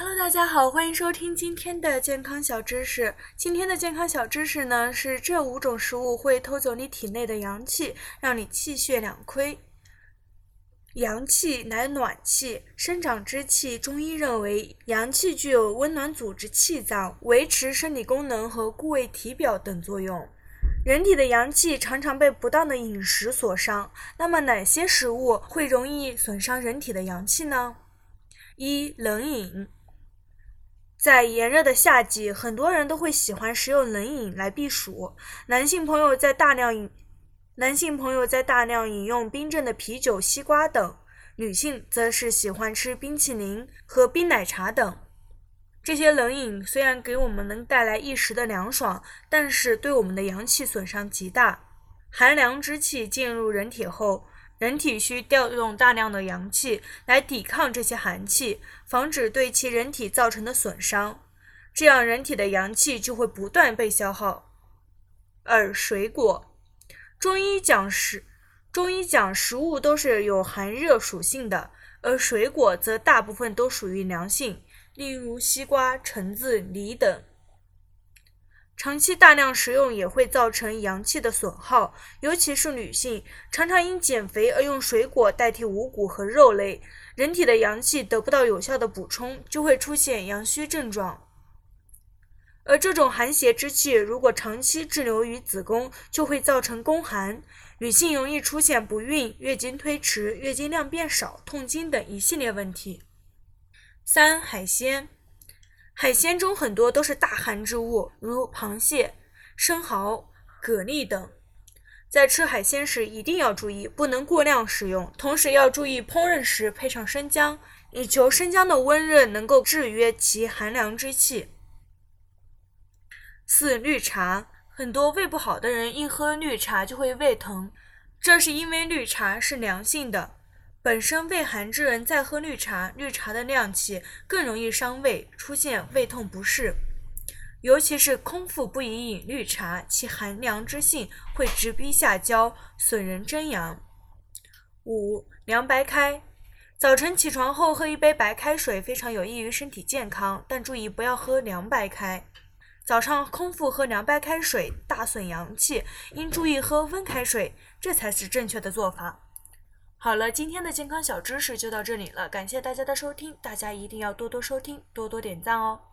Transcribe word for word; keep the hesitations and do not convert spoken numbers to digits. Hello， 大家好，欢迎收听今天的健康小知识。今天的健康小知识呢，是这五种食物会偷走你体内的阳气，让你气血两亏。阳气乃暖气，生长之气，中医认为阳气具有温暖组织气脏、维持生理功能和固卫体表等作用。人体的阳气常常被不当的饮食所伤，那么哪些食物会容易损伤人体的阳气呢？一、冷饮。在炎热的夏季，很多人都会喜欢食用冷饮来避暑。男性朋友在大量饮男性朋友在大量饮用冰镇的啤酒、西瓜等，女性则是喜欢吃冰淇淋和冰奶茶等。这些冷饮虽然给我们能带来一时的凉爽，但是对我们的阳气损伤极大。寒凉之气进入人体后，人体需调用大量的阳气来抵抗这些寒气，防止对其人体造成的损伤，这样人体的阳气就会不断被消耗。二、水果。中医讲食，中医讲食物都是有寒热属性的，而水果则大部分都属于凉性，例如西瓜、橙子、梨等。长期大量食用也会造成阳气的损耗，尤其是女性，常常因减肥而用水果代替五谷和肉类，人体的阳气得不到有效的补充，就会出现阳虚症状。而这种寒邪之气如果长期滞留于子宫，就会造成宫寒，女性容易出现不孕、月经推迟、月经量变少、痛经等一系列问题。三、海鲜。海鲜中很多都是大寒之物，如螃蟹、生蚝、蛤蜊等。在吃海鲜时一定要注意，不能过量食用，同时要注意烹饪时配上生姜，以求生姜的温热能够制约其寒凉之气。四、绿茶。很多胃不好的人一喝绿茶就会胃疼，这是因为绿茶是凉性的，本身胃寒之人再喝绿茶，绿茶的量气更容易伤胃，出现胃痛不适。尤其是空腹不宜饮绿茶，其寒凉之性会直逼下焦，损人真阳。五、凉白开。早晨起床后喝一杯白开水非常有益于身体健康，但注意不要喝凉白开。早上空腹喝凉白开水大损阳气，应注意喝温开水，这才是正确的做法。好了，今天的健康小知识就到这里了，感谢大家的收听，大家一定要多多收听，多多点赞哦。